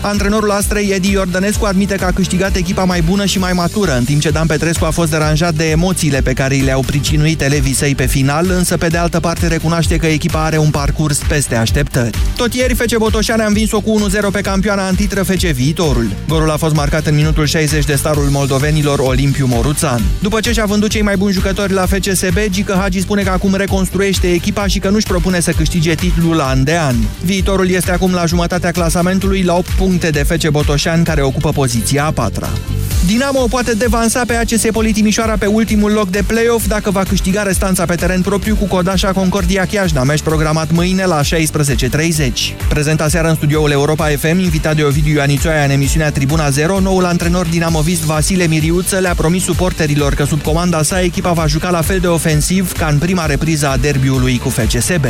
Antrenorul Astrei, Edi Iordănescu, admite că a câștigat echipa mai bună și mai matură, în timp ce Dan Petrescu a fost deranjat de emoțiile pe care le-au pricinuit elevii săi pe final, însă pe de altă parte recunoaște că echipa are un parcurs peste așteptări. Tot ieri, FC Botoșani a învins-o cu 1-0 pe campioana în titră FC Viitorul. Golul a fost marcat în minutul 60 de starul moldovenilor Olimpiu Moruțan. După ce și-a vândut cei mai buni jucători la FCSB, Gică Hagi spune că acum reconstruiește echipa și că nu-și propune să câștige titlul an de an. Viitorul este acum la jumătatea clasamentului, la 8 puncte de FC Botoșani, care ocupă poziția a 4-a. Dinamo poate devansa pe ACS Poli Timișoara pe ultimul loc de play-off dacă va câștiga restanța pe teren propriu cu Codașa Concordia Chiajna, meci programat mâine la 16:30. Prezenta seară în studioul Europa FM, invitat de Ovidiu Ioanițoaia în emisiunea Tribuna Zero, noul antrenor dinamovist Vasile Miriuță le-a promis suporterilor că sub comanda sa echipa va juca la fel de ofensiv ca în prima repriză a derbiului cu FCSB.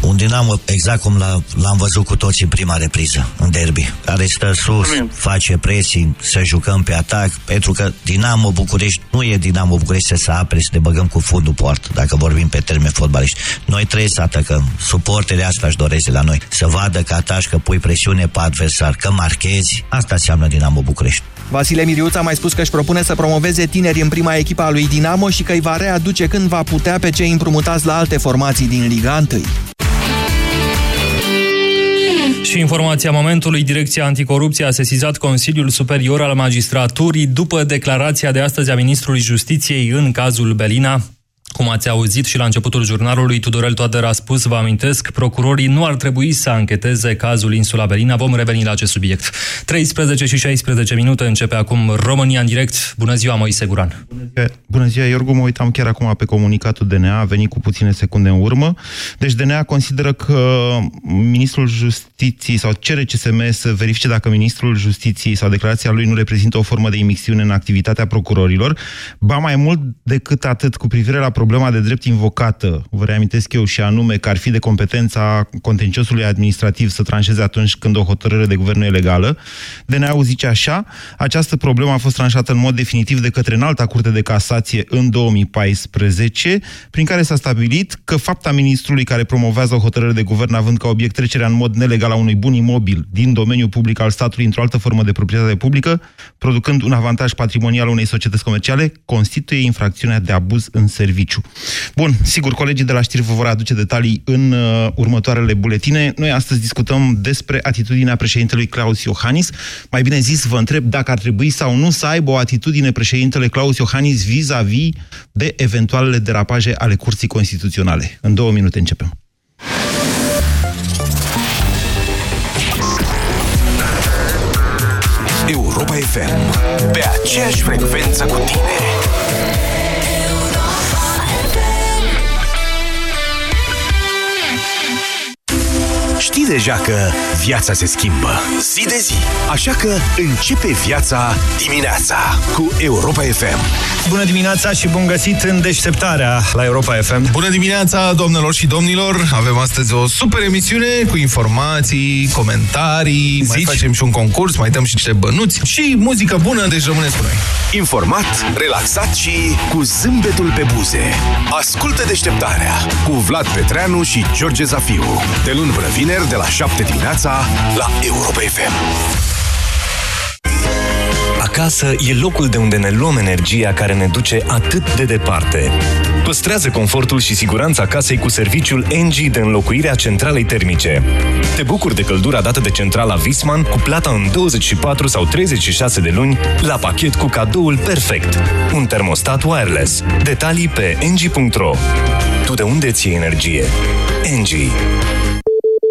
Un Dinamo exact cum l-am văzut cu toți în prima repriză, în derby, care stă sus, face pressing, să jucăm pe atac, pentru că Dinamo București nu e Dinamo București să se apre, să ne băgăm cu fundul poartă, dacă vorbim pe termeni fotbaliști. Noi trebuie să atacăm. Suporterii asta își doresc la noi, să vadă că ataci, că pui presiune pe adversar, că marchezi. Asta înseamnă Dinamo București. Vasile Miriuță a mai spus că își propune să promoveze tineri în prima echipă a lui Dinamo și că îi va readuce când va putea pe cei împrumutați la alte formații din Liga 1. Și informația momentului, Direcția Anticorupție a sesizat Consiliul Superior al Magistraturii după declarația de astăzi a ministrului Justiției în cazul Belina. Cum ați auzit și la începutul jurnalului, Tudorel Toader a spus, vă amintesc, procurorii nu ar trebui să ancheteze cazul Insula Belina. Vom reveni la acest subiect. 13:16 începe acum România în direct. Bună ziua, Moise Guran. Bună ziua, Iorgu. Mă uitam chiar acum pe comunicatul DNA, a venit cu puține secunde în urmă. Deci DNA consideră că ministrul Justiției sau cere CSM să verifice dacă ministrul Justiției sau declarația lui nu reprezintă o formă de imixtiune în activitatea procurorilor. Ba mai mult decât atât, cu privire la problema de drept invocată, vă reamintesc eu, și anume că ar fi de competența contenciosului administrativ să tranșeze atunci când o hotărâre de guvern nu e legală, DNA-ul zice așa: această problemă a fost tranșată în mod definitiv de către Înalta Curte de Casație în 2014, prin care s-a stabilit că fapta ministrului care promovează o hotărâre de guvern având ca obiect trecerea în mod nelegal a unui bun imobil din domeniul public al statului într-o altă formă de proprietate publică, producând un avantaj patrimonial unei societăți comerciale, constituie infracțiunea de abuz în serviciu. Bun, sigur, colegii de la știri vă vor aduce detalii în următoarele buletine. Noi astăzi discutăm despre atitudinea președintelui Klaus Iohannis. Mai bine zis, vă întreb dacă ar trebui sau nu să aibă o atitudine președintele Klaus Iohannis vis-a-vis de eventualele derapaje ale Curții Constituționale. În 2 minute începem. Europa FM, pe aceeași frecvență cu tine. Știi deja că viața se schimbă zi de zi, așa că începe viața dimineața cu Europa FM. Bună dimineața și bun găsit în deșteptarea la Europa FM. Bună dimineața, doamnelor și domnilor. Avem astăzi o super emisiune cu informații, comentarii. Mai facem și un concurs, mai dăm și niște bănuți și muzică bună, deci rămâneți cu noi. Informat, relaxat și cu zâmbetul pe buze. Ascultă deșteptarea cu Vlad Petreanu și George Zafiu. De luni până vineri, de la 7 dimineața la Europa FM. Acasă e locul de unde ne luăm energia care ne duce atât de departe. Păstrează confortul și siguranța casei cu serviciul Engie de înlocuire a centralei termice. Te bucuri de căldura dată de centrala Viessmann cu plata în 24 sau 36 de luni la pachet cu cadoul perfect, un termostat wireless. Detalii pe engie.ro. Tu de unde ți-e energie? Engie.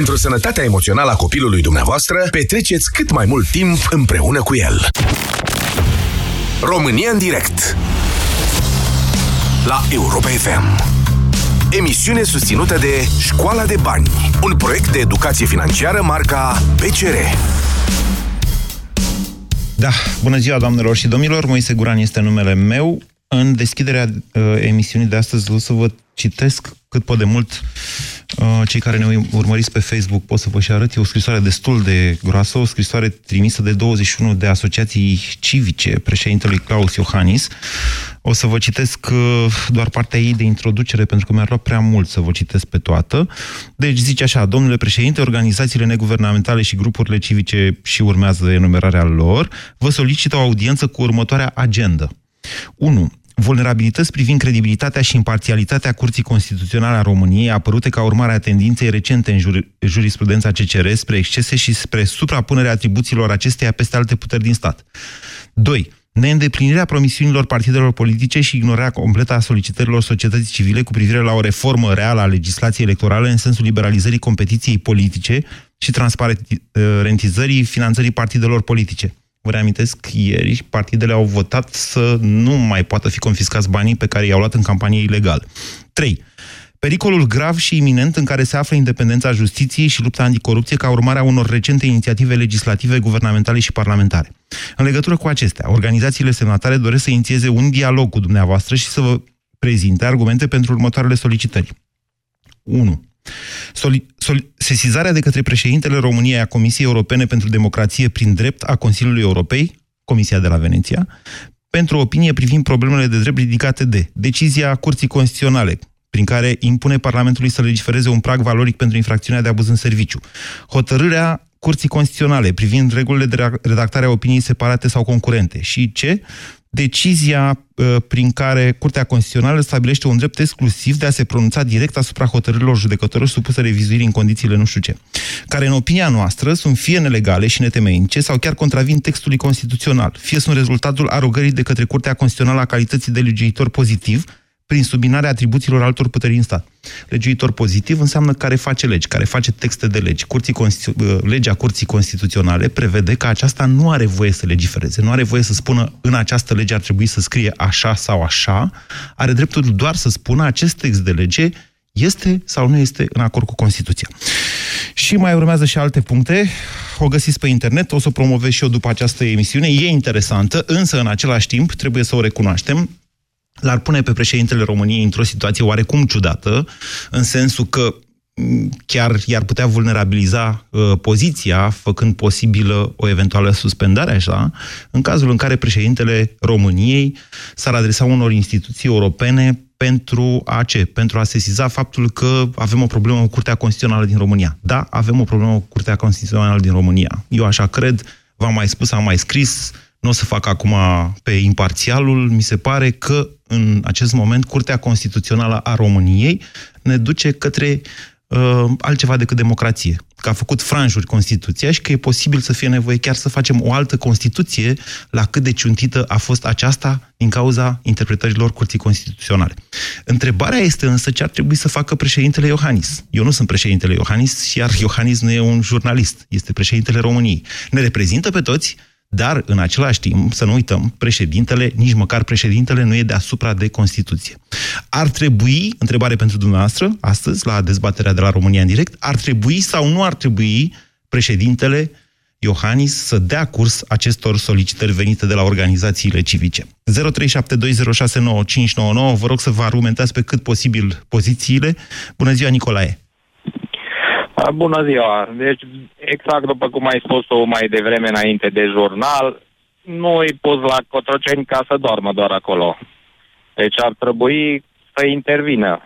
Pentru sănătatea emoțională a copilului dumneavoastră, petreceți cât mai mult timp împreună cu el. România în direct la Europa FM. Emisiune susținută de Școala de Bani, un proiect de educație financiară marca PCR. Da, bună ziua, doamnelor și domnilor, Moise Guran este numele meu. În deschiderea emisiunii de astăzi o să vă citesc cât pot de mult. Cei care ne urmăriți pe Facebook pot să vă și arăt. E o scrisoare destul de groasă, o scrisoare trimisă de 21 de asociații civice președintelui Klaus Iohannis. O să vă citesc doar partea ei de introducere, pentru că mi-ar lua prea mult să vă citesc pe toată. Deci zice așa: domnule președinte, organizațiile neguvernamentale și grupurile civice, și urmează enumerarea lor, vă solicită o audiență cu următoarea agendă. 1. Vulnerabilități privind credibilitatea și imparțialitatea Curții Constituționale a României, apărute ca urmare a tendinței recente în jurisprudența CCR spre excese și spre suprapunerea atribuțiilor acesteia peste alte puteri din stat. 2. Neîndeplinirea promisiunilor partidelor politice și ignorarea completă a solicitărilor societății civile cu privire la o reformă reală a legislației electorale în sensul liberalizării competiției politice și transparentizării finanțării partidelor politice. Vă reamintesc, ieri partidele au votat să nu mai poată fi confiscați banii pe care i-au luat în campanie ilegal. 3. Pericolul grav și iminent în care se află independența justiției și lupta anticorupție ca urmare a unor recente inițiative legislative, guvernamentale și parlamentare. În legătură cu acestea, organizațiile semnatare doresc să inițieze un dialog cu dumneavoastră și să vă prezinte argumente pentru următoarele solicitări. 1. Sesizarea de către președintele României a Comisiei Europene pentru Democrație prin drept a Consiliului Europei, Comisia de la Veneția, pentru opinie privind problemele de drept ridicate de decizia Curții Constituționale, prin care impune Parlamentului să legifereze un prag valoric pentru infracțiunea de abuz în serviciu, hotărârea Curții Constituționale privind regulile de redactare a opiniei separate sau concurente și ce... Decizia prin care Curtea Constituțională stabilește un drept exclusiv de a se pronunța direct asupra hotărârilor judecătorilor supuse revizuirii în condițiile nu știu ce, care în opinia noastră sunt fie nelegale și netemeinice sau chiar contravin textului constituțional, fie sunt rezultatul arogării de către Curtea Constituțională a calității de legiuitor pozitiv prin subminarea atribuțiilor altor puteri în stat. Legiuitor pozitiv înseamnă care face legi, care face texte de legi. Legea Curții Constituționale prevede că aceasta nu are voie să legifereze, nu are voie să spună în această lege ar trebui să scrie așa sau așa, are dreptul doar să spună acest text de lege este sau nu este în acord cu Constituția. Și mai urmează și alte puncte, o găsiți pe internet, o să o promovez și eu după această emisiune, e interesantă, însă în același timp trebuie să o recunoaștem, l-ar pune pe președintele României într-o situație oarecum ciudată, în sensul că chiar i-ar putea vulnerabiliza poziția, făcând posibilă o eventuală suspendare așa, în cazul în care președintele României s-ar adresa unor instituții europene pentru a ce? Pentru a sesiza faptul că avem o problemă cu Curtea Constituțională din România. Da, avem o problemă cu Curtea Constituțională din România. Eu așa cred, v-am mai spus, am mai scris, nu o să fac acum pe imparțialul, mi se pare că în acest moment Curtea Constituțională a României ne duce către altceva decât democrație. Că a făcut franjuri Constituția și că e posibil să fie nevoie chiar să facem o altă Constituție, la cât de ciuntită a fost aceasta din cauza interpretărilor Curții Constituționale. Întrebarea este însă ce ar trebui să facă președintele Iohannis. Eu nu sunt președintele Iohannis, iar Iohannis nu e un jurnalist, este președintele României. Ne reprezintă pe toți, dar, în același timp, să nu uităm, președintele, nici măcar președintele, nu e deasupra de Constituție. Ar trebui, întrebare pentru dumneavoastră, astăzi, la dezbaterea de la România în direct, ar trebui sau nu ar trebui președintele Iohannis să dea curs acestor solicitări venite de la organizațiile civice? 0372069599, vă rog să vă argumentați pe cât posibil pozițiile. Bună ziua, Nicolae! Bună ziua! Deci, exact după cum ai spus-o mai devreme înainte de jurnal, nu îi pus la Cotroceni ca să doarmă doar acolo. Deci ar trebui să intervină.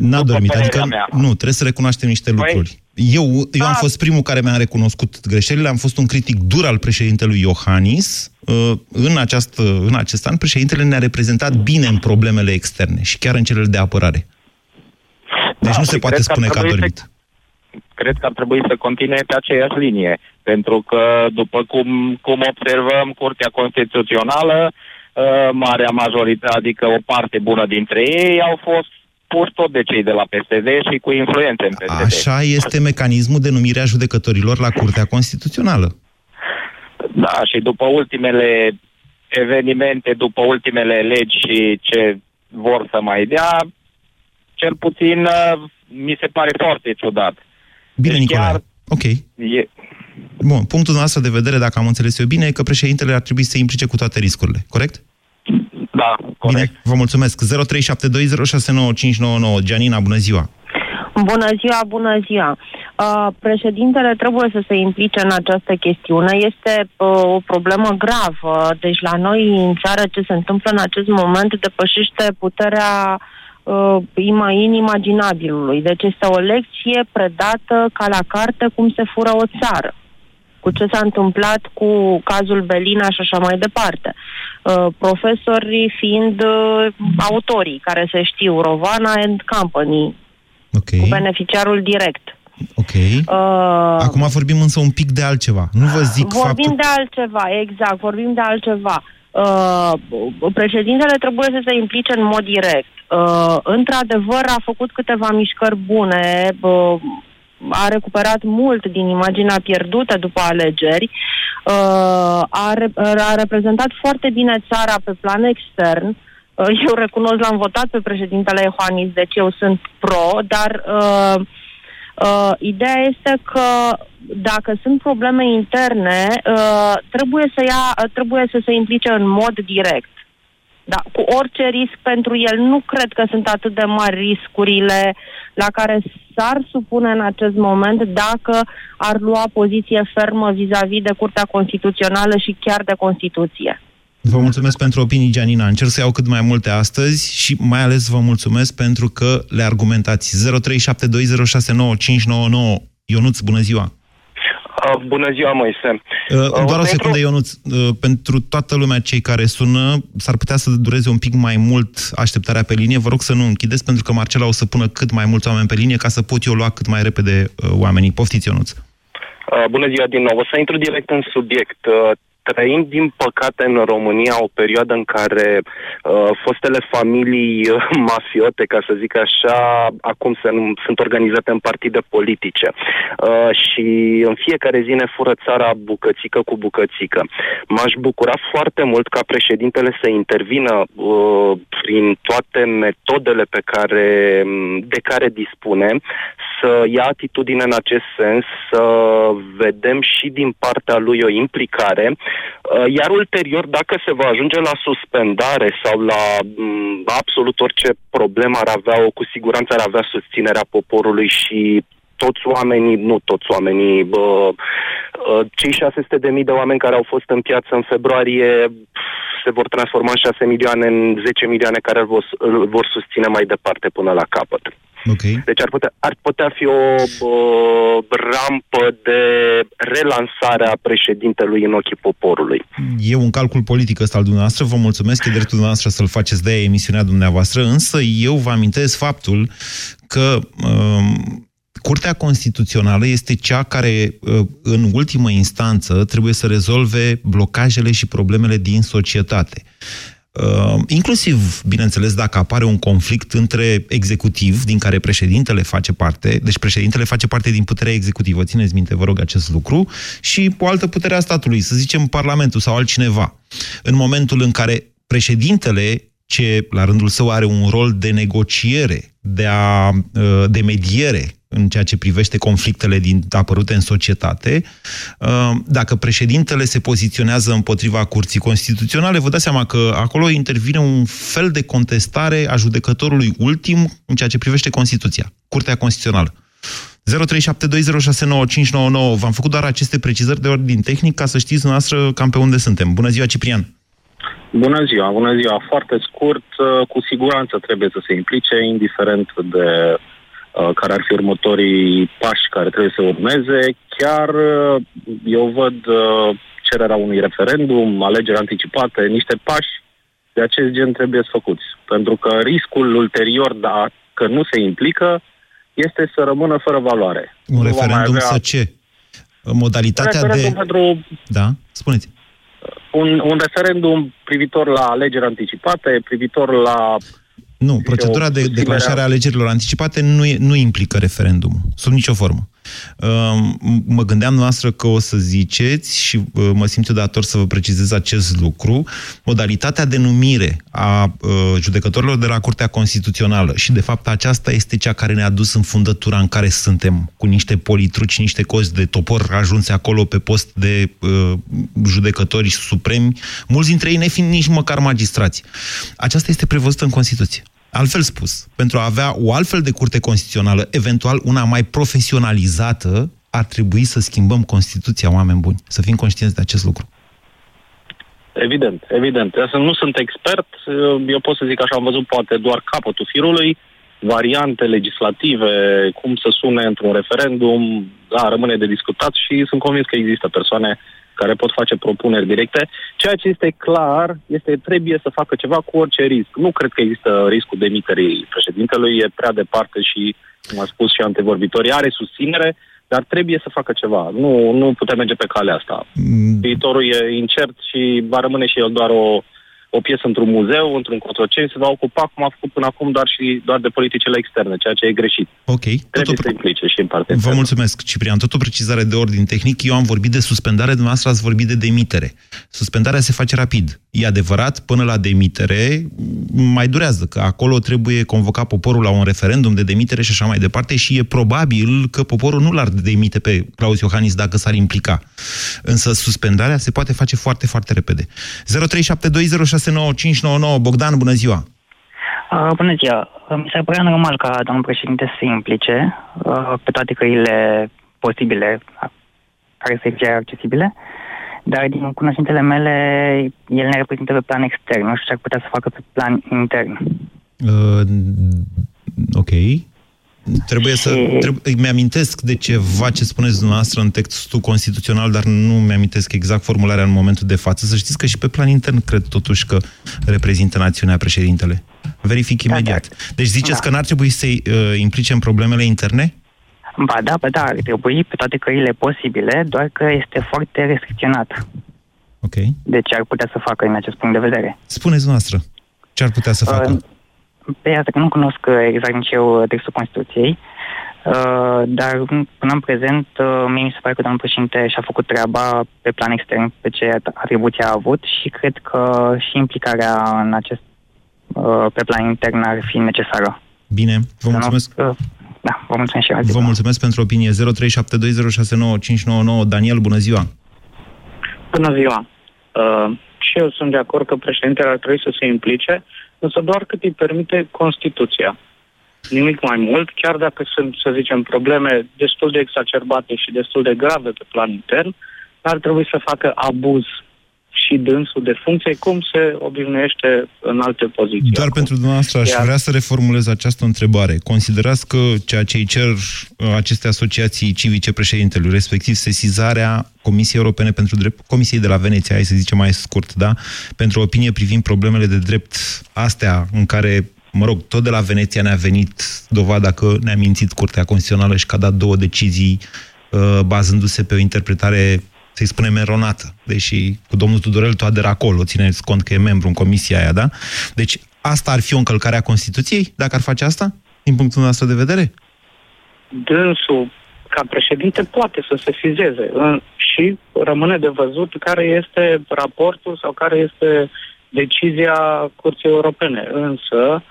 N-a dormit, adică nu, trebuie să recunoaștem niște lucruri. Eu am fost primul care mi-a recunoscut greșelile, am fost un critic dur al președintelui Iohannis. În acest an, președintele ne-a reprezentat bine în problemele externe și chiar în cele de apărare. Deci nu se poate spune că a dormit. Cred că ar trebui să continue pe aceeași linie, pentru că, după cum observăm, Curtea Constituțională, marea majoritate, adică o parte bună dintre ei, au fost pur tot de cei de la PSD și cu influențe în PSD. Așa este mecanismul de numire a judecătorilor la Curtea Constituțională. Da, și după ultimele evenimente, după ultimele legi și ce vor să mai dea, cel puțin mi se pare foarte ciudat. Bine, deci Nicolae, chiar... ok. E... Bun, punctul nostru de vedere, dacă am înțeles eu bine, e că președintele ar trebui să se implice cu toate riscurile, corect? Da, corect. Bine, vă mulțumesc. 0372069599. Gianina, bună ziua! Bună ziua, bună ziua! Președintele trebuie să se implice în această chestiune. Este o problemă gravă. Deci la noi în țară ce se întâmplă în acest moment depășește puterea inimaginabilului. Deci este o lecție predată ca la carte cum se fură o țară, cu ce s-a întâmplat cu cazul Belina și așa mai departe. Profesorii fiind autorii care se știu, Rovana and Company, okay, cu beneficiarul direct. Ok. Acum vorbim însă un pic de altceva. Nu vă zic Vorbim de altceva. Președintele trebuie să se implice în mod direct. Într-adevăr a făcut câteva mișcări bune, a recuperat mult din imaginea pierdută după alegeri, a reprezentat foarte bine țara pe plan extern. Eu recunosc, l-am votat pe președintele Iohannis, deci eu sunt pro, dar ideea este că dacă sunt probleme interne, trebuie să se implice în mod direct. Da, cu orice risc pentru el. Nu cred că sunt atât de mari riscurile la care s-ar supune în acest moment dacă ar lua poziție fermă vis-a-vis de Curtea Constituțională și chiar de Constituție. Vă mulțumesc pentru opinii, Gianina. Încerc să iau cât mai multe astăzi și mai ales vă mulțumesc pentru că le argumentați. 0372069599. Ionuț, bună ziua! Bună ziua, Moise! Doar o secundă, Ionuț. Pentru toată lumea, cei care sună, s-ar putea să dureze un pic mai mult așteptarea pe linie. Vă rog să nu închideți, pentru că Marcela o să pună cât mai mulți oameni pe linie ca să pot eu lua cât mai repede oamenii. Poftiți, Ionuț! Bună ziua din nou! O să intru direct în subiect. Trăim, din păcate, în România o perioadă în care fostele familii mafiote, ca să zic așa, acum sunt organizate în partide politice. Și în fiecare zi ne fură țara bucățică cu bucățică. M-aș bucura foarte mult ca președintele să intervină prin toate metodele de care dispune, să ia atitudine în acest sens, să vedem și din partea lui o implicare. Iar ulterior, dacă se va ajunge la suspendare sau la absolut orice problemă ar avea, cu siguranță ar avea susținerea poporului și cei 600.000 de oameni care au fost în piață în februarie se vor transforma în 6 milioane, în 10 milioane care îl vor susține mai departe până la capăt. Okay. Deci ar putea fi o rampă de relansare a președintelui în ochii poporului. E un calcul politic ăsta al dumneavoastră, vă mulțumesc, e dreptul dumneavoastră să-l faceți, de emisiunea dumneavoastră, însă eu vă amintesc faptul că Curtea Constituțională este cea care, în ultimă instanță, trebuie să rezolve blocajele și problemele din societate. Inclusiv, bineînțeles, dacă apare un conflict între executiv, din care președintele face parte, deci președintele face parte din puterea executivă, țineți minte, vă rog, acest lucru, și o altă putere a statului, să zicem Parlamentul sau altcineva. În momentul în care președintele, ce la rândul său are un rol de negociere, de mediere în ceea ce privește conflictele apărute în societate, dacă președintele se poziționează împotriva Curții Constituționale, vă dați seama că acolo intervine un fel de contestare a judecătorului ultim în ceea ce privește Constituția, Curtea Constituțională. 0372069599. V-am făcut doar aceste precizări de ordin tehnic ca să știți dumneavoastră cam pe unde suntem. Bună ziua, Ciprian! Bună ziua, bună ziua. Foarte scurt, cu siguranță trebuie să se implice, indiferent de care ar fi următorii pași care trebuie să urmeze. Chiar eu văd cererea unui referendum, alegeri anticipate, niște pași de acest gen trebuie făcuți. Pentru că riscul ulterior, dacă nu se implică, este să rămână fără valoare. Un referendum să ce? Modalitatea de... Pentru... Da, spuneți. Un referendum privitor la alegeri anticipate, privitor la Nu, procedura de declanșare a alegerilor anticipate nu implică referendumul, sub nicio formă. Mă gândeam noastră că o să ziceți și mă simt dator să vă precizez acest lucru, modalitatea de numire a judecătorilor de la Curtea Constituțională și de fapt aceasta este cea care ne-a dus în fundătura în care suntem, cu niște politruci, niște cozi de topor ajunse acolo pe post de judecători supremi, mulți dintre ei nefiind nici măcar magistrați. Aceasta este prevăzută în Constituție. Altfel spus, pentru a avea o altfel de curte constituțională, eventual una mai profesionalizată, ar trebui să schimbăm Constituția, oameni buni. Să fim conștienți de acest lucru. Evident, evident. Eu nu sunt expert, eu pot să zic așa, am văzut poate doar capătul firului, variante legislative, cum să sune într-un referendum, da, rămâne de discutat și sunt convins că există persoane care pot face propuneri directe. Ceea ce este clar este că trebuie să facă ceva cu orice risc. Nu cred că există riscul demiterii președintelui, e prea departe și, cum a spus și antevorbitorii, are susținere, dar trebuie să facă ceva. Nu putem merge pe calea asta. Viitorul e incert și va rămâne și el doar o piesă într-un muzeu, într-un cotroceni, se va ocupa, cum a făcut până acum, doar de politicile externe, ceea ce e greșit. Ok. Trebuie să implice și în partea. Vă mulțumesc, Ciprian. Tot o precizare de ordin tehnic. Eu am vorbit de suspendare, dumneavoastră ați vorbit de demitere. Suspendarea se face rapid. E adevărat, până la demitere mai durează, că acolo trebuie convocat poporul la un referendum de demitere și așa mai departe și e probabil că poporul nu l-ar demite pe Klaus Iohannis dacă s-ar implica. Însă suspendarea se poate face foarte, foarte repede. 0372069599. Bogdan, bună ziua! Bună ziua! Mi se părea normal ca domnul președinte să se implice pe toate căile posibile care să fie accesibile, dar din cunoștințele mele el ne reprezintă pe plan extern, nu știu ce ar putea să facă pe plan intern. Ok. Trebuie să... Mi-amintesc de ceva ce spuneți dumneavoastră în textul constituțional, dar nu mi-amintesc exact formularea în momentul de față. Să știți că și pe plan intern cred totuși că reprezintă națiunea președintele. Verific imediat. Deci ziceți că n-ar trebui să-i implice în problemele interne? Ba da, ar trebui pe toate căile posibile, doar că este foarte restricționat. Ok. Deci ar putea să facă în acest punct de vedere. Spuneți dumneavoastră, ce ar putea să facă? Pe asta că nu cunosc exact nici eu textul Constituției, dar până în prezent mie mi se pare că domnul președinte și-a făcut treaba pe plan extern, pe ce atribuție a avut și cred că și implicarea în acest pe plan intern ar fi necesară. Bine, vă mulțumesc. Da, vă mulțumesc și eu. Vă mulțumesc pentru opinie. 0372069599. Daniel, bună ziua! Bună ziua! Și eu sunt de acord că președintele ar trebui să se implice, însă doar cât îi permite Constituția. Nimic mai mult, chiar dacă sunt, să zicem, probleme destul de exacerbate și destul de grave pe plan intern, ar trebui să facă abuz și dânsul de funcție, cum se obișnuiește în alte poziții. Dar acum, pentru dumneavoastră, aș vrea să reformulez această întrebare. Considerați că ceea ce îi cer aceste asociații civice președintelui, respectiv sesizarea Comisiei Europene pentru Drept, Comisiei de la Veneția, hai să zicem mai scurt, da? Pentru opinie privind problemele de drept astea în care, mă rog, tot de la Veneția ne-a venit dovada că ne-a mințit Curtea Constituțională și că a dat două decizii bazându-se pe o interpretare, să-i spunem, eronată, deși cu domnul Tudorel Toader acolo, țineți cont că e membru în comisia aia, da? Deci asta ar fi o încălcare a Constituției, dacă ar face asta, din punctul nostru de vedere? Dânsul, ca președinte, poate să se sesizeze și rămâne de văzut care este raportul sau care este decizia Curții Europene. Însă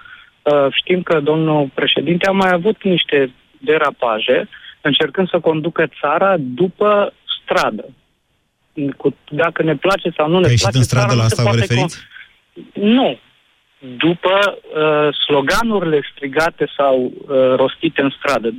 știm că domnul președinte a mai avut niște derapaje încercând să conducă țara după stradă. Dacă ne place sau nu ne place... În stradă la asta vă referiți? Nu. După sloganurile strigate sau rostite în stradă.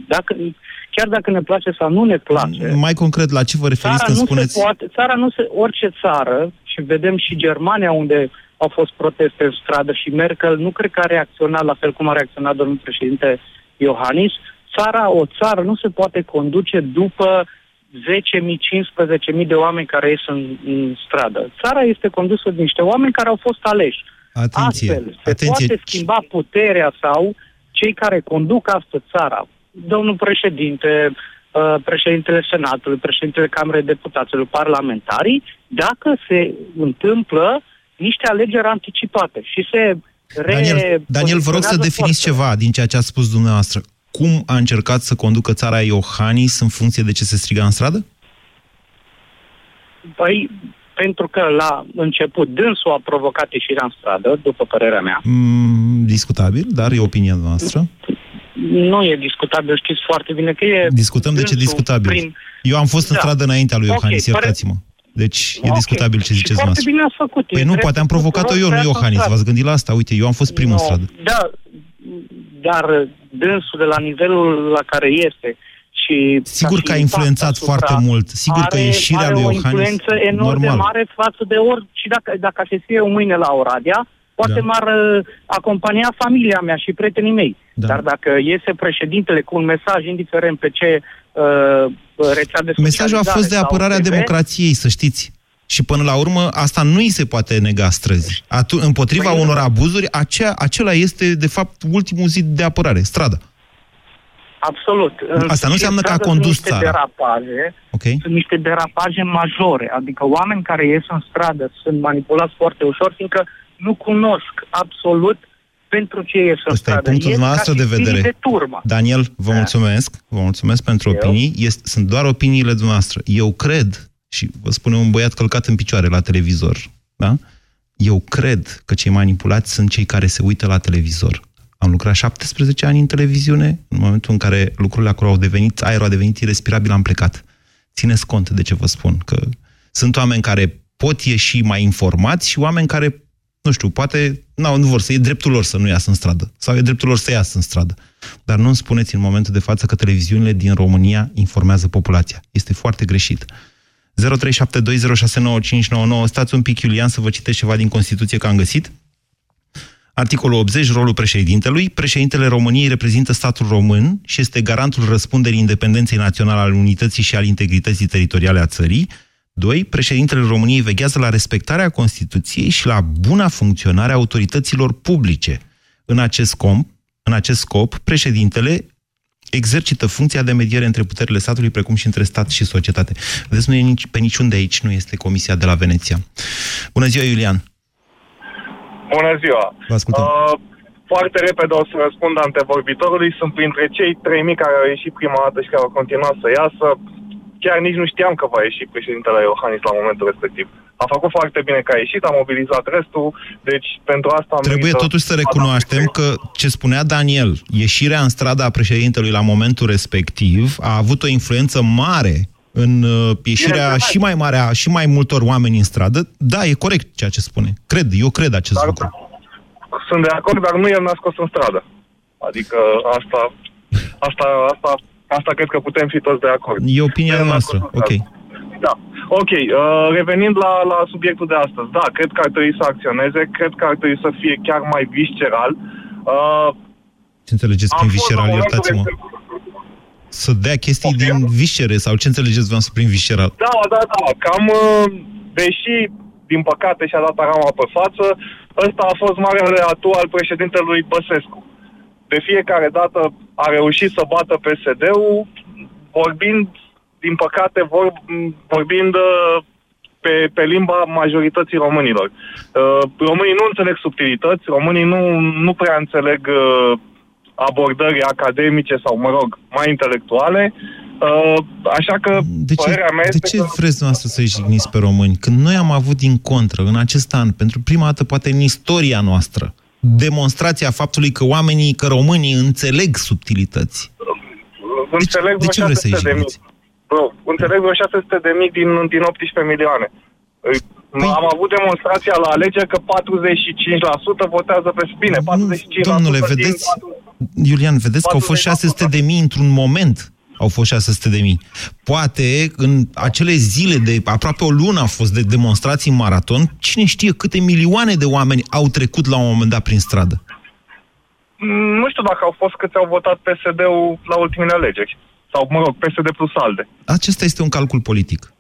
Chiar dacă ne place sau nu ne place... Mai concret, la ce vă referiți când spuneți? Țara nu se... Orice țară, și vedem și Germania unde au fost proteste în stradă și Merkel, nu cred că a reacționat la fel cum a reacționat domnul președinte Iohannis. O țară nu se poate conduce după 10.000-15.000 de oameni care ies în stradă. Țara este condusă de niște oameni care au fost aleși. Astfel, se poate schimba puterea sau cei care conduc astăzi țara. Domnul președinte, președintele Senatului, președintele Camerei Deputaților, parlamentarii, dacă se întâmplă niște alegeri anticipate și se Daniel, vă rog să definiți ceva din ceea ce a spus dumneavoastră. Cum a încercat să conducă țara Iohannis în funcție de ce se striga în stradă? Păi, pentru că la început dânsul a provocat ieșirea în stradă, după părerea mea. Discutabil, dar e opinia noastră. Nu e discutabil, știți foarte bine că e... Discutăm de ce discutabil. Eu am fost în stradă înaintea lui Iohannis, iertați-mă. Deci e discutabil ce ziceți noastră. Foarte bine ați făcut. Păi nu, poate am provocat-o eu, nu Iohannis. V-ați gândit la asta? Uite, eu am fost primul în stradă. Da, dar dânsul de la nivelul la care este... Sigur că a influențat foarte mult. Sigur că ieșirea lui Iohannis... Are o influență enorm de mare față de ori... Și dacă se scrie mâine la Oradea, poate m-ar acompania familia mea și prietenii mei. Da. Dar dacă iese președintele cu un mesaj, indiferent pe ce rețea de socializare... Mesajul a fost de apărarea democrației, să știți. Și până la urmă, asta nu îi se poate nega străzi. Împotriva unor abuzuri, acela este, de fapt, ultimul zid de apărare, strada. Absolut. Asta nu înseamnă că a condus țara. Sunt niște derapaje majore, adică oameni care ies în stradă sunt manipulați foarte ușor, fiindcă nu cunosc absolut pentru ce ies în stradă. Ăsta e punctul nostru de vedere. Daniel, vă mulțumesc. Vă mulțumesc pentru opinii. Sunt doar opiniile dumneavoastră. Eu cred, și vă spune un băiat călcat în picioare la televizor, da? Eu cred că cei manipulați sunt cei care se uită la televizor. Am lucrat 17 ani în televiziune, în momentul în care lucrurile acolo au devenit, aerul a devenit irrespirabil, am plecat. Țineți cont de ce vă spun, că sunt oameni care pot ieși mai informați și oameni care, nu știu, poate nu vor să, e dreptul lor să nu iasă în stradă, sau e dreptul lor să iasă în stradă. Dar nu îmi spuneți în momentul de față că televiziunile din România informează populația. Este foarte greșit. 0372069599, stați un pic, Iulian, să vă citesc ceva din Constituție că am găsit. Articolul 80, rolul președintelui. Președintele României reprezintă statul român și este garantul răspunderii independenței naționale, al unității și al integrității teritoriale a țării. 2. Președintele României veghează la respectarea Constituției și la buna funcționare a autorităților publice. În acest scop, președintele exercită funcția de mediere între puterile statului, precum și între stat și societate. Vedeți, nu e pe niciun de aici, nu este Comisia de la Veneția. Bună ziua, Iulian! Bună ziua! Foarte repede o să răspund antevorbitorului. Sunt printre cei 3.000 care au ieșit prima dată și care au continuat să iasă. Chiar nici nu știam că va ieși președintele Iohannis la momentul respectiv. A făcut foarte bine că a ieșit, a mobilizat restul, deci pentru asta... Trebuie totuși să recunoaștem că ce spunea Daniel, ieșirea în stradă a președintelui la momentul respectiv a avut o influență mare în ieșirea și mai mare a și mai multor oameni în stradă. Da, e corect ceea ce spune. Eu cred acest lucru. Sunt de acord, dar nu el n-a scos în stradă. Adică asta cred că putem fi toți de acord. E opinia noastră. Ok. Da. Ok, revenind la subiectul de astăzi. Da, cred că ar trebui să acționeze, cred că ar trebui să fie chiar mai visceral. Ce înțelegeți prin visceral? Iertați-mă. Să dea chestii din viscere, sau ce înțelegeți dumneavoastră prin visceral? Da, cam, deși, din păcate, și-a dat arama pe față, ăsta a fost marele atu al președintelui Băsescu. De fiecare dată a reușit să bată PSD-ul, vorbind, din păcate, vorbind pe limba majorității românilor. Românii nu înțeleg subtilități, românii nu prea înțeleg... abordări academice sau, mă rog, mai intelectuale, așa că părerea mea este... De ce vreți dumneavoastră să-i jigniți pe români? Când noi am avut din contră, în acest an, pentru prima dată, poate în istoria noastră, demonstrația faptului că românii înțeleg subtilități. De ce vreți să-i jigniți? Înțeleg vreo 600.000 din 18 milioane. Am avut demonstrația la alegeri că 45% votează pe spine. 45%. Domnule, vedeți? Iulian, vedeți că au fost 600.000 într-un moment. Au fost 600.000. Poate în acele zile de aproape o lună a fost de demonstrații maraton. Cine știe câte milioane de oameni au trecut la un moment dat prin stradă? Nu știu dacă au fost câți au votat PSD-ul la ultimele alegeri. Sau, mă rog, PSD plus ALDE. Acesta este un calcul politic.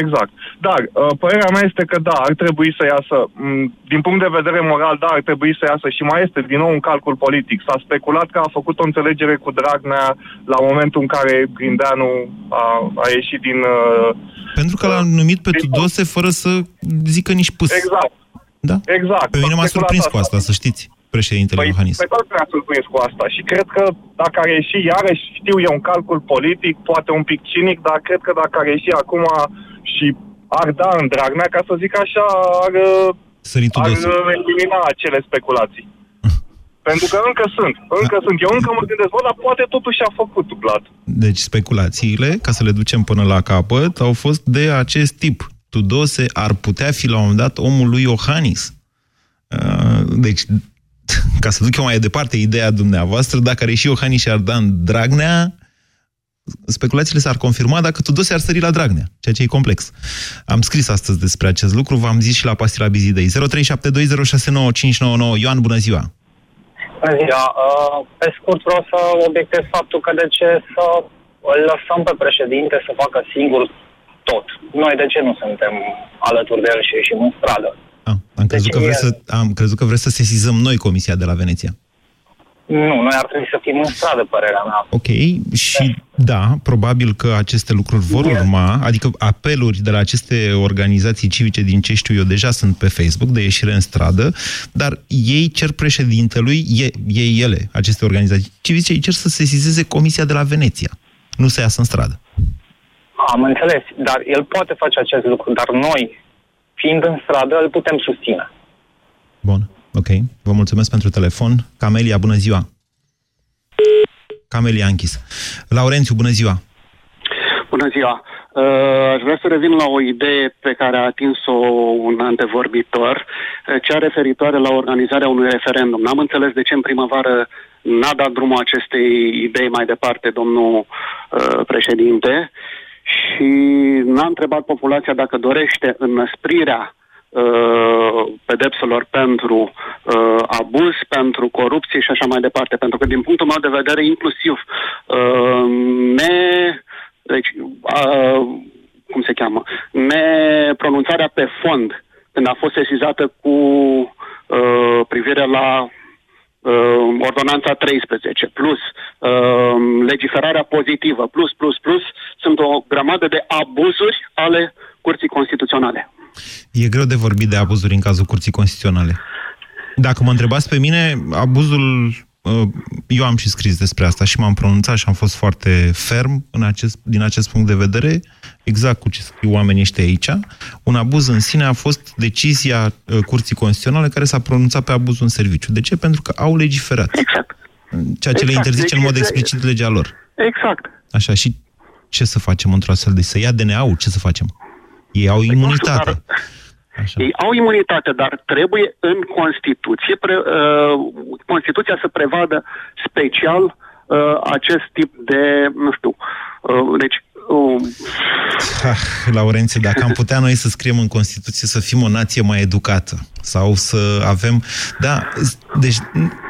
Exact. Dar părerea mea este că da, ar trebui să iasă, din punct de vedere moral, da, ar trebui să iasă și mai este din nou un calcul politic. S-a speculat că a făcut o înțelegere cu Dragnea la momentul în care Grindeanu a ieșit din... Pentru că l-a numit pe Tudose fără să zică nici pâs. Exact. Da? Exact. Pe mine m-a surprins cu asta, să știți, președintele Iohannis. Pe toți ne-a surprins cu asta și cred că dacă ar ieși iarăși, știu eu, un calcul politic, poate un pic cinic, dar cred că dacă ar ieși acum și ar da în Dragnea, ca să zic așa, ar elimina acele speculații. Pentru că încă sunt. Eu încă mă gândesc, bă, dar poate totuși a făcut dublat. Deci speculațiile, ca să le ducem până la capăt, au fost de acest tip. Tudose ar putea fi la un moment dat omul lui Iohannis. Deci, ca să duc eu mai departe ideea dumneavoastră, dacă ar ieși Iohannis și ar da în Dragnea, speculațiile s-ar confirma dacă Tudose ar sări la Dragnea, ceea ce e complex. Am scris astăzi despre acest lucru, v-am zis și la pastila Bizidei. 0372069599. Ioan, bună ziua! Bună ziua! Pe scurt vreau să obiectez faptul că de ce să îl lăsăm pe președinte să facă singur tot. Noi de ce nu suntem alături de el și ieșim în stradă? Am crezut că vreți să sesizăm noi Comisia de la Veneția. Nu, noi ar trebui să fim în stradă, părerea mea. Ok, și da, probabil că aceste lucruri vor urma, adică apeluri de la aceste organizații civice, din ce știu eu, deja sunt pe Facebook, de ieșire în stradă, dar ei cer președintelui, ele, aceste organizații civice, ei cer să sesizeze Comisia de la Veneția, nu să iasă în stradă. Am înțeles, dar el poate face acest lucru, dar noi, fiind în stradă, îl putem susține. Bun. Ok, vă mulțumesc pentru telefon. Camelia, bună ziua! Camelia a închis. Laurențiu, bună ziua! Bună ziua! Aș vrea să revin la o idee pe care a atins-o un antevorbitor, cea referitoare la organizarea unui referendum. N-am înțeles de ce în primăvară n-a dat drumul acestei idei mai departe, domnul președinte, și n-a întrebat populația dacă dorește înăsprirea pedepselor pentru abuz, pentru corupție și așa mai departe. Pentru că, din punctul meu de vedere, inclusiv nepronunțarea pe fond, când a fost sesizată cu privire la ordonanța 13, plus legiferarea pozitivă, plus, sunt o grămadă de abuzuri ale Curții Constituționale. E greu de vorbit de abuzuri în cazul Curții Constituționale. Dacă mă întrebați pe mine, abuzul... Eu am și scris despre asta și m-am pronunțat și am fost foarte ferm din acest punct de vedere, exact cu ce scriu oamenii ăștia aici. Un abuz în sine a fost decizia Curții Constituționale care s-a pronunțat pe abuzul în serviciu. De ce? Pentru că au legiferat. Exact. Ceea ce le interzice în mod explicit legea lor. Exact. Așa, și ce să facem într-o astfel de... Să ia DNA-ul, ce să facem? Ei au imunitate. Dar trebuie în Constituție, Constituția să prevadă special acest tip de, nu știu, Laurențiu, dacă am putea noi să scriem în Constituție să fim o nație mai educată sau să avem... Da, deci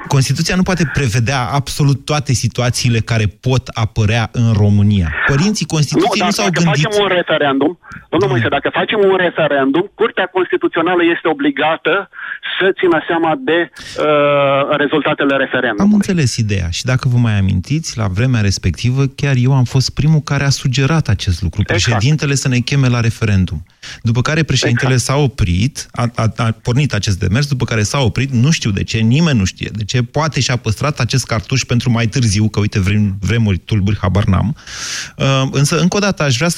Constituția nu poate prevedea absolut toate situațiile care pot apărea în România. Părinții Constituției nu s-au gândit... Dacă facem un referendum, domnul Moise, dacă facem un referendum, Curtea Constituțională este obligată să țină seama de rezultatele referendumului. Am înțeles ideea și dacă vă mai amintiți, la vremea respectivă, chiar eu am fost primul care a sugerat acest lucru. Exact. Președintele să ne cheme la referendum. După care președintele s-a oprit, a pornit acest demers, după care s-a oprit, nu știu de ce, nimeni nu știe de ce, poate și-a păstrat acest cartuș pentru mai târziu, că uite, vremuri tulburi, habar n-am. Însă, încă o dată, aș vrea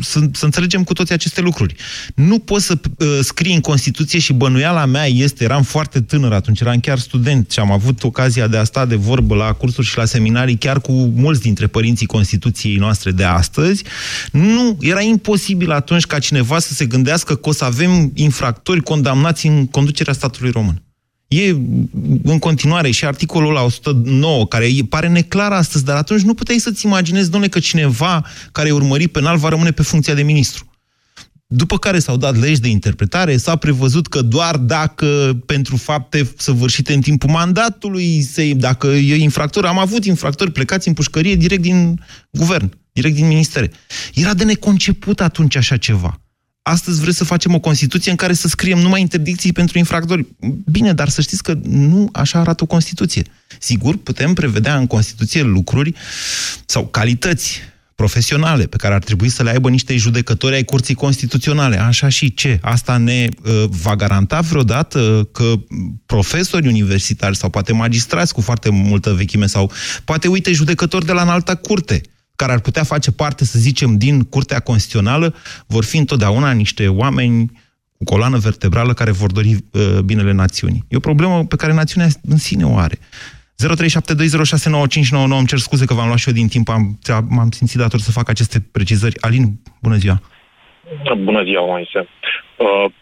să înțelegem cu toți aceste lucruri. Nu poți să scrii în Constituție și bănuiala mea este, eram foarte tânăr atunci, eram chiar student și am avut ocazia de a sta de vorbă la cursuri și la seminarii, chiar cu mulți dintre părinții Constituției noastre de astăzi. Nu, era imposibil atunci ca cineva să se gândească că o să avem infractori condamnați în conducerea statului român. E în continuare și articolul ăla 109, care pare neclar astăzi, dar atunci nu puteai să-ți imaginezi, domnule, că cineva care e urmărit penal va rămâne pe funcția de ministru. După care s-au dat legi de interpretare, s-a prevăzut că doar dacă pentru fapte săvârșite în timpul mandatului, dacă e infractor, am avut infractori plecați în pușcărie direct din guvern, direct din ministere. Era de neconceput atunci așa ceva. Astăzi vreți să facem o Constituție în care să scriem numai interdicții pentru infractori. Bine, dar să știți că nu așa arată o Constituție. Sigur, putem prevedea în Constituție lucruri sau calități profesionale pe care ar trebui să le aibă niște judecători ai Curții Constituționale. Așa și ce? Asta ne va garanta vreodată că profesori universitari sau poate magistrați cu foarte multă vechime sau poate, uite, judecători de la înalta curte care ar putea face parte, să zicem, din Curtea Constituțională, vor fi întotdeauna niște oameni cu coloană vertebrală care vor dori binele națiunii. E o problemă pe care națiunea în sine o are. 0372069599, îmi cer scuze că v-am luat și eu din timp, m-am simțit dator să fac aceste precizări. Alin, bună ziua! Bună ziua, Moise!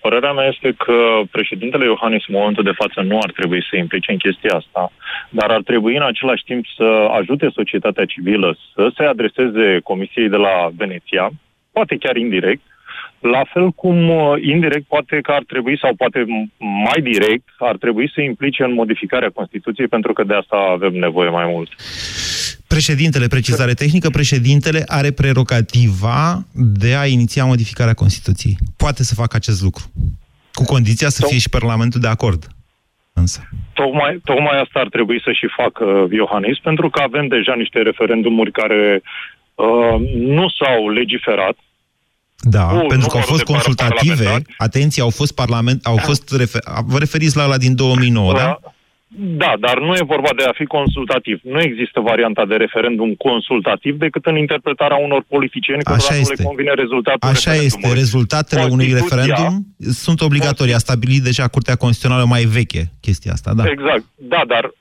Părerea mea este că președintele Iohannis în momentul de față nu ar trebui să se implice în chestia asta, dar ar trebui în același timp să ajute societatea civilă să se adreseze Comisiei de la Veneția, poate chiar indirect, la fel cum indirect poate că ar trebui, sau poate mai direct, ar trebui să implice în modificarea Constituției, pentru că de asta avem nevoie mai mult. Președintele, precizare tehnică, președintele are prerogativa de a iniția modificarea Constituției. Poate să facă acest lucru, cu condiția să fie și Parlamentul de acord. Însă. Tocmai asta ar trebui să și facă Iohannis, pentru că avem deja niște referendumuri care nu s-au legiferat. Da, pentru că au fost consultative, atenție, vă referiți la din 2009, da? Da, dar nu e vorba de a fi consultativ. Nu există varianta de referendum consultativ decât în interpretarea unor politicieni că le convine rezultatul. Așa este, rezultatele unui referendum sunt obligatorii. A stabilit deja Curtea Constituțională mai veche chestia asta, da? Exact, da, dar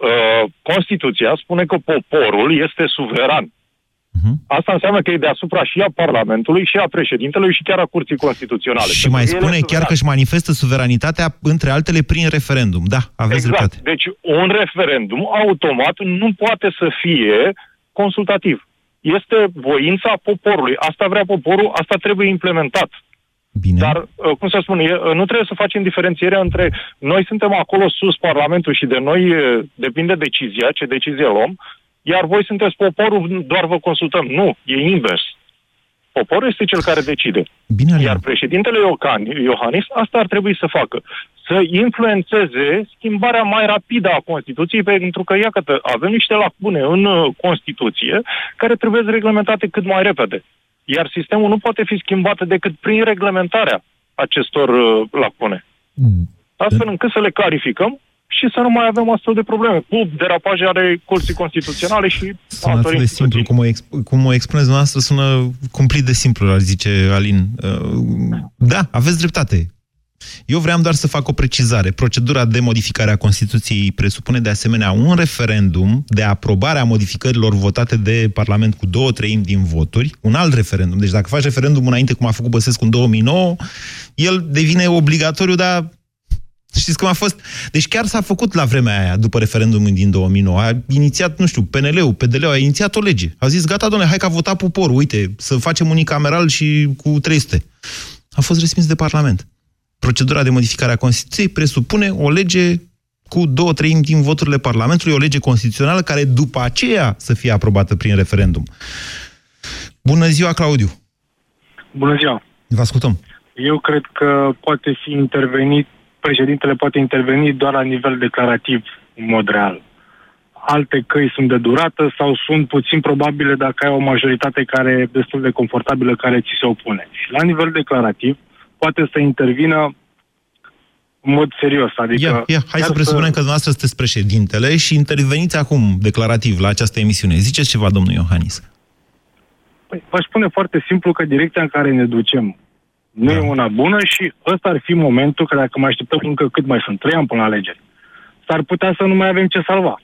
Constituția spune că poporul este suveran. Asta înseamnă că e deasupra și a Parlamentului, și a președintelui, și chiar a Curții Constituționale. Și mai spune chiar că își manifestă suveranitatea, între altele, prin referendum. Da, aveți dreptate. Deci un referendum automat nu poate să fie consultativ. Este voința poporului. Asta vrea poporul, asta trebuie implementat. Bine. Dar, cum să spun, nu trebuie să facem diferențierea între noi suntem acolo sus, Parlamentul, și de noi depinde decizia, ce decizie luăm, iar voi sunteți poporul, doar vă consultăm. Nu, e invers. Poporul este cel care decide. Bine, iar președintele Iohannis asta ar trebui să facă. Să influențeze schimbarea mai rapidă a Constituției, pentru că, iată, avem niște lacune în Constituție care trebuie reglementate cât mai repede. Iar sistemul nu poate fi schimbat decât prin reglementarea acestor lacune. Astfel încât să le clarificăm și să nu mai avem astfel de probleme cu derapaje ale Curții Constituționale și autorii instituții. Cum o expuneți dumneavoastră, sună cumplit de simplu, ar zice Alin. Da, aveți dreptate. Eu vreau doar să fac o precizare. Procedura de modificare a Constituției presupune de asemenea un referendum de aprobare a modificărilor votate de Parlament cu 2/3 din voturi, un alt referendum. Deci dacă faci referendum înainte, cum a făcut Băsescu în 2009, el devine obligatoriu, dar știți cum a fost? Deci chiar s-a făcut la vremea aia, după referendumul din 2009. A inițiat, nu știu, PNL-ul, PDL-ul, a inițiat o lege. A zis, gata, domnule, hai că a votat poporul, uite, să facem unicameral și cu 300. A fost respins de Parlament. Procedura de modificare a Constituției presupune o lege cu 2/3 din voturile Parlamentului, o lege constituțională care după aceea să fie aprobată prin referendum. Bună ziua, Claudiu! Bună ziua! Vă ascultăm! Eu cred că președintele poate interveni doar la nivel declarativ, în mod real. Alte căi sunt de durată sau sunt puțin probabile dacă ai o majoritate care e destul de confortabilă, care ți se opune. Și la nivel declarativ poate să intervină în mod serios. Adică hai să presupunem că dumneavoastră sunteți președintele și interveniți acum declarativ la această emisiune. Ziceți ceva, domnul Iohannis. Păi, vă spune foarte simplu că direcția în care ne ducem nu e una bună și ăsta ar fi momentul că dacă mai așteptăm încă cât mai sunt, 3 ani până la alegeri, s-ar putea să nu mai avem ce salva.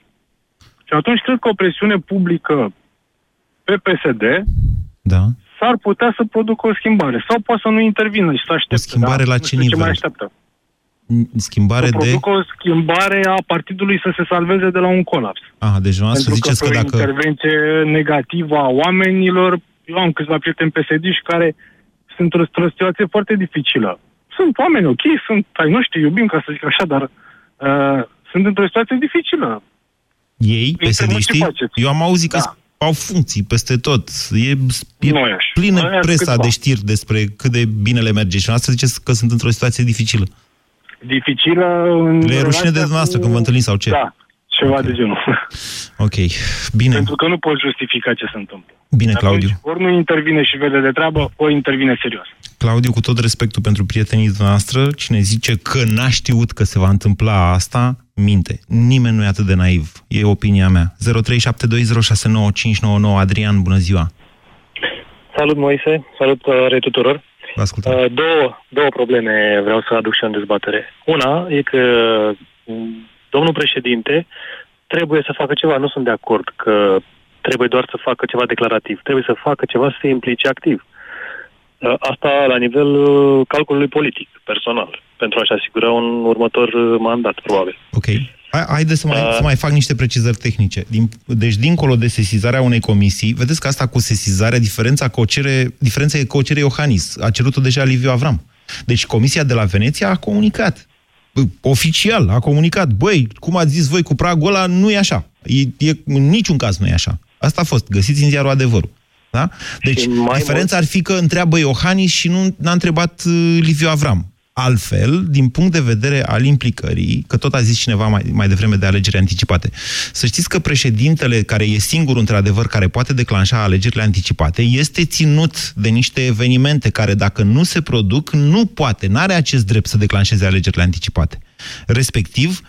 Și atunci cred că o presiune publică pe PSD s-ar putea să producă o schimbare. Sau poate să nu intervină și să aștepte. O schimbare la ce nivel? Producă o schimbare a partidului să se salveze de la un colaps. Deci pentru ziceți că dacă intervenție negativă a oamenilor, eu am câțiva prieteni PSD-și care sunt într-o situație foarte dificilă. Sunt oameni ok, sunt ai noștri, iubim, ca să zic așa, dar sunt într-o situație dificilă. Ei, PSD-știi? Eu am auzit că au funcții peste tot. E plină presa de știri despre cât de bine le merge. Și asta ziceți că sunt într-o situație dificilă. Dificilă în le e rușine de dumneavoastră când vă întâlniți sau ce? Da, ceva de genul. Ok, bine. Pentru că nu poți justifica ce se întâmplă. Bine, Claudiu. Ori nu intervine și vede de treabă, ori intervine serios. Claudiu, cu tot respectul pentru prietenii dumneavoastră, cine zice că n-a știut că se va întâmpla asta, minte. Nimeni nu e atât de naiv. E opinia mea. 0372069599. Adrian, bună ziua! Salut, Moise! Salut, tuturor! Vă ascultăm. Două probleme vreau să aduc și în dezbatere. Una e că domnul președinte trebuie să facă ceva. Nu sunt de acord că trebuie doar să facă ceva declarativ. Trebuie să facă ceva, să se implice activ. Asta la nivel calculului politic, personal, pentru a-și asigura un următor mandat, probabil. Ok. Haideți să mai fac niște precizări tehnice. Deci, dincolo de sesizarea unei comisii, vedeți că asta cu sesizarea, diferența e că o cere Iohannis. A cerut-o deja Liviu Avram. Deci, Comisia de la Veneția a comunicat. Oficial a comunicat. Băi, cum ați zis voi cu pragul ăla, nu e așa. În niciun caz nu e așa. Asta a fost. Găsiți în ziarul Adevărul. Da? Deci, diferența ar fi că întreabă Iohannis și nu n-a întrebat Liviu Avram. Altfel, din punct de vedere al implicării, că tot a zis cineva mai devreme de alegeri anticipate, să știți că președintele, care e singurul într-adevăr care poate declanșa alegerile anticipate, este ținut de niște evenimente care, dacă nu se produc, nu poate, n-are acest drept să declanșeze alegerile anticipate. Respectiv,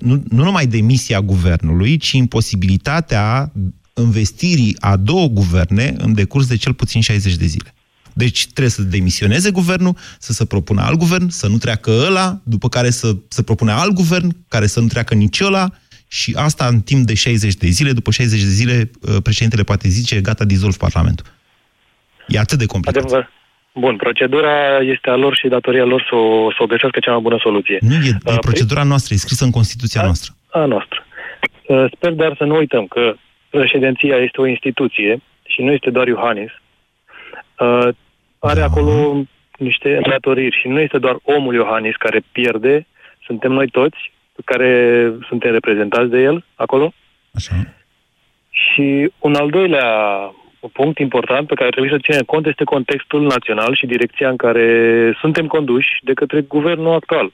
nu numai demisia guvernului, ci imposibilitatea învestirii a două guverne în decurs de cel puțin 60 de zile. Deci trebuie să demisioneze guvernul, să se propună alt guvern, să nu treacă ăla, după care să se propună alt guvern, care să nu treacă nici ăla, și asta în timp de 60 de zile. După 60 de zile, președintele poate zice, gata, dizolv Parlamentul. E atât de complicat. Adevăr. Bun, procedura este a lor și datoria lor să o găsească cea mai bună soluție. Nu, e procedura noastră, e scrisă în Constituția noastră. A noastră. Sper dar să nu uităm că președinția este o instituție și nu este doar Iohannis. Are acolo niște îndatoriri și nu este doar omul Iohannis care pierde, suntem noi toți care suntem reprezentați de el acolo. Așa. Și un al doilea punct important pe care trebuie să ținem cont este contextul național și direcția în care suntem conduși de către guvernul actual.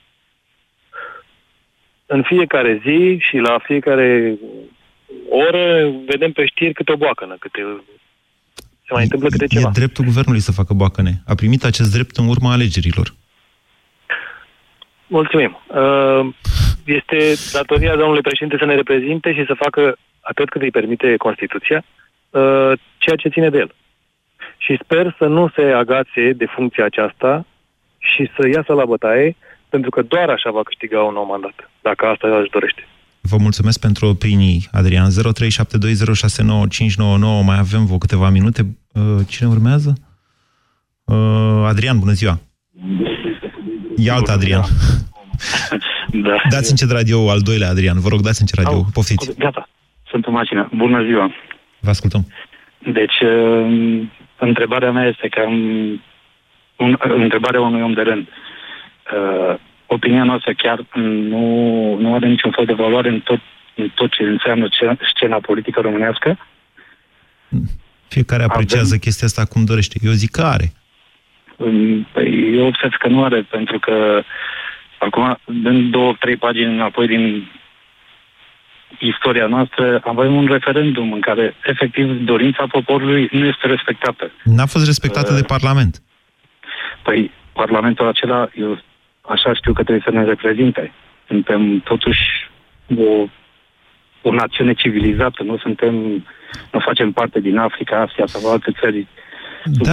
În fiecare zi și la fiecare oră vedem pe știri câte o boacănă, câte... Se mai întâmplă câte ceva. E dreptul guvernului să facă boacăne. A primit acest drept în urma alegerilor. Mulțumim. Este datoria domnului președinte să ne reprezinte și să facă atât cât îi permite Constituția, ceea ce ține de el. Și sper să nu se agațe de funcția aceasta și să iasă la bătaie, pentru că doar așa va câștiga un nou mandat, dacă asta își dorește. Vă mulțumesc pentru opinii, Adrian. 0372069599. Mai avem vreo câteva minute. Cine urmează? Adrian, bună ziua! Ia alt Adrian. Da. Dați încet radio al doilea, Adrian. Vă rog, dați încet radio. Poftiți. Gata. Sunt în mașină. Bună ziua! Vă ascultăm. Deci, întrebarea mea este că întrebarea unui om de rând. Opinia noastră chiar nu are niciun fel de valoare în tot ce înseamnă scena politică românească? Fiecare apreciază chestia asta cum dorește. Eu zic că are. Păi eu observ că nu are, pentru că acum, dând 2-3 pagini înapoi din istoria noastră, avem un referendum în care, efectiv, dorința poporului nu este respectată. N-a fost respectată de Parlament. Păi, Parlamentul acela... Așa știu că trebuie să ne reprezinte. Suntem totuși o națiune civilizată, nu facem parte din Africa, Asia sau alte țări. Da,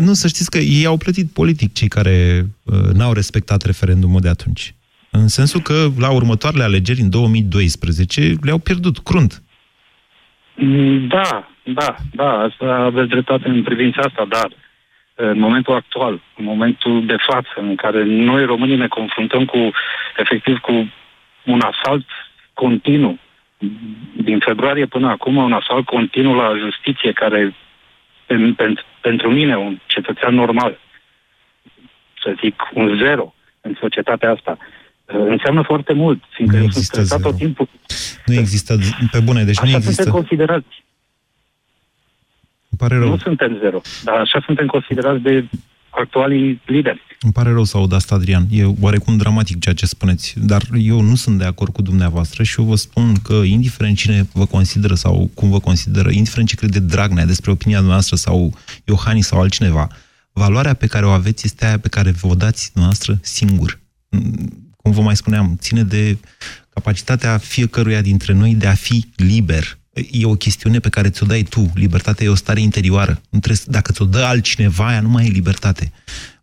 nu, să știți că ei au plătit politic cei care n-au respectat referendumul de atunci. În sensul că la următoarele alegeri, în 2012, le-au pierdut crunt. Da, asta aveți dreptate în privința asta, dar în momentul actual, în momentul de față, în care noi românii ne confruntăm cu un asalt continuu, din februarie până acum, un asalt continuu la justiție, care pentru mine, un cetățean normal, să zic, un zero în societatea asta, înseamnă foarte mult, fiindcă eu sunt stresat tot timpul. Nu există, pe bune, deci așa nu există. Așa considerați. Nu suntem zero, dar așa suntem considerați de actualii lideri. Îmi pare rău să aud asta, Adrian. E oarecum dramatic ceea ce spuneți, dar eu nu sunt de acord cu dumneavoastră și eu vă spun că, indiferent cine vă consideră sau cum vă consideră, indiferent ce crede Dragnea despre opinia noastră sau Iohannis sau altcineva, valoarea pe care o aveți este aia pe care vă o dați noastră singur. Cum vă mai spuneam, ține de capacitatea fiecăruia dintre noi de a fi liber. E o chestiune pe care ți-o dai tu. Libertatea e o stare interioară. Dacă ți-o dă altcineva, aia nu mai e libertate.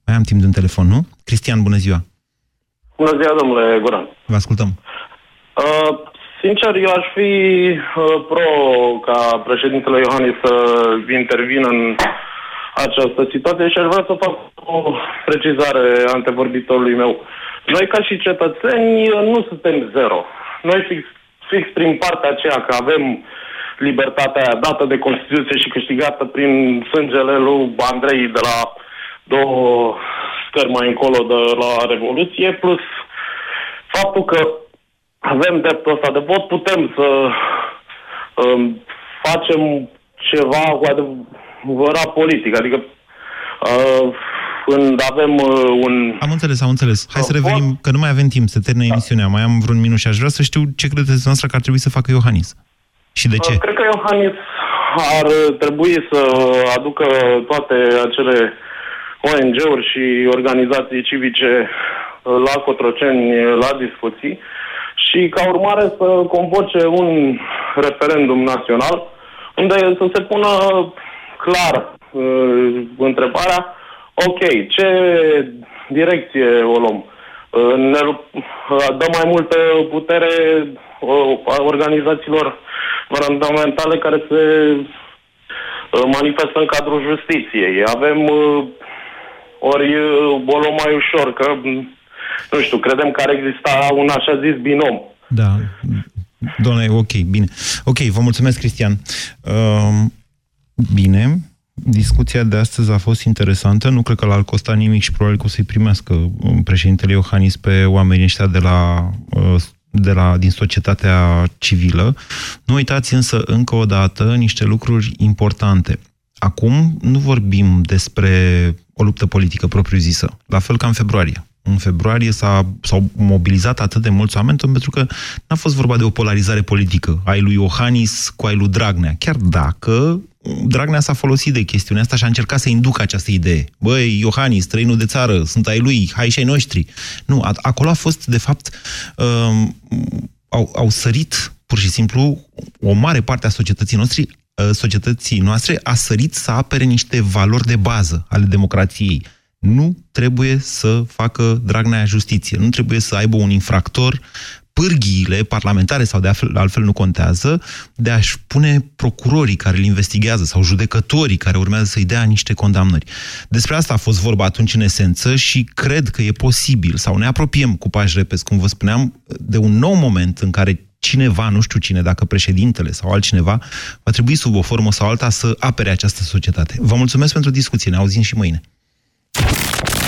Mai am timp de un telefon, nu? Cristian, bună ziua! Bună ziua, domnule Guran! Vă ascultăm! Sincer, eu aș fi pro ca președintele Iohannis să intervină în această situație și aș vrea să fac o precizare antevorbitorului meu. Noi, ca și cetățeni, nu suntem zero. Noi fix prin partea aceea că avem libertatea aia dată de Constituție și câștigată prin sângele lui Andrei de la două stări mai încolo de la Revoluție, plus faptul că avem dreptul ăsta de vot, putem să facem ceva cu adevărat politic, adică când avem un... Am înțeles. Hai să revenim, că nu mai avem timp, să termină emisiunea, mai am vreun minut și aș vrea să știu ce credeți noastră că ar trebui să facă Iohannis și de ce. Cred că Iohannis ar trebui să aducă toate acele ONG-uri și organizații civice la Cotroceni la discuții și ca urmare să convoce un referendum național unde să se pună clar întrebarea, ok, ce direcție o luăm? Ne dă mai multă putere organizațiilor fundamentale care se manifestă în cadrul justiției. Avem... Ori o luăm mai ușor, că, nu știu, credem că ar exista un așa zis binom. Da, doamne, ok, bine. Ok, vă mulțumesc, Cristian. Bine, discuția de astăzi a fost interesantă, nu cred că l-ar costa nimic și probabil că o să-i primească președintele Iohannis pe oamenii ăștia din societatea civilă. Nu uitați însă, încă o dată, niște lucruri importante. Acum nu vorbim despre o luptă politică propriu-zisă, la fel ca în februarie. În februarie s-au mobilizat atât de mulți oameni pentru că n-a fost vorba de o polarizare politică, ai lui Iohannis cu ai lui Dragnea, chiar dacă Dragnea s-a folosit de chestiunea asta și a încercat să inducă această idee. Băi, Iohannis, străinul de țară, sunt ai lui, hai și ai noștri. Nu, acolo a fost, de fapt, au sărit, pur și simplu, o mare parte a societății noastre a sărit să apere niște valori de bază ale democrației. Nu trebuie să facă Dragnea justiție, nu trebuie să aibă un infractor, pârghiile parlamentare sau de altfel nu contează, de a-și pune procurorii care îl investigează sau judecătorii care urmează să-i dea niște condamnări. Despre asta a fost vorba atunci în esență și cred că e posibil sau ne apropiem cu pași repezi, cum vă spuneam, de un nou moment în care cineva, nu știu cine, dacă președintele sau altcineva, va trebui sub o formă sau alta să apere această societate. Vă mulțumesc pentru discuție, ne auzim și mâine.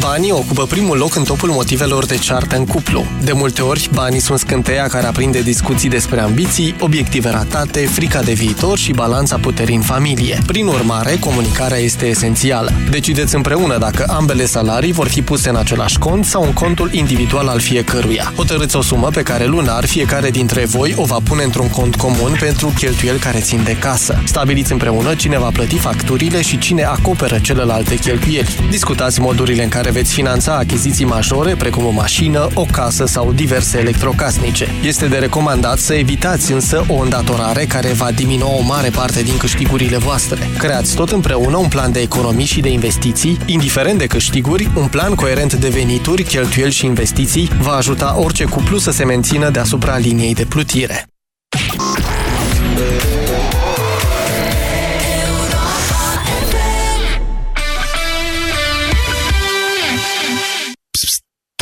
Banii ocupă primul loc în topul motivelor de ceartă în cuplu. De multe ori, banii sunt scânteia care aprinde discuții despre ambiții, obiective ratate, frica de viitor și balanța puterii în familie. Prin urmare, comunicarea este esențială. Decideți împreună dacă ambele salarii vor fi puse în același cont sau în contul individual al fiecăruia. Hotărâți o sumă pe care lunar fiecare dintre voi o va pune într-un cont comun pentru cheltuieli care țin de casă. Stabiliți împreună cine va plăti facturile și cine acoperă celelalte cheltuieli. Discutați modurile în care veți finanța achiziții majore, precum o mașină, o casă sau diverse electrocasnice. Este de recomandat să evitați însă o îndatorare care va diminua o mare parte din câștigurile voastre. Creați tot împreună un plan de economii și de investiții, indiferent de câștiguri, un plan coerent de venituri, cheltuieli și investiții va ajuta orice cuplu să se mențină deasupra liniei de plutire.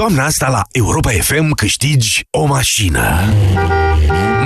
Toamna asta la Europa FM câștigi o mașină.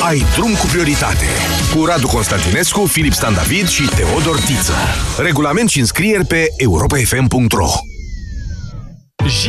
Ai drum cu prioritate. Cu Radu Constantinescu, Filip Stan David și Teodor Tiță. Regulament și înscrieri pe europafm.ro.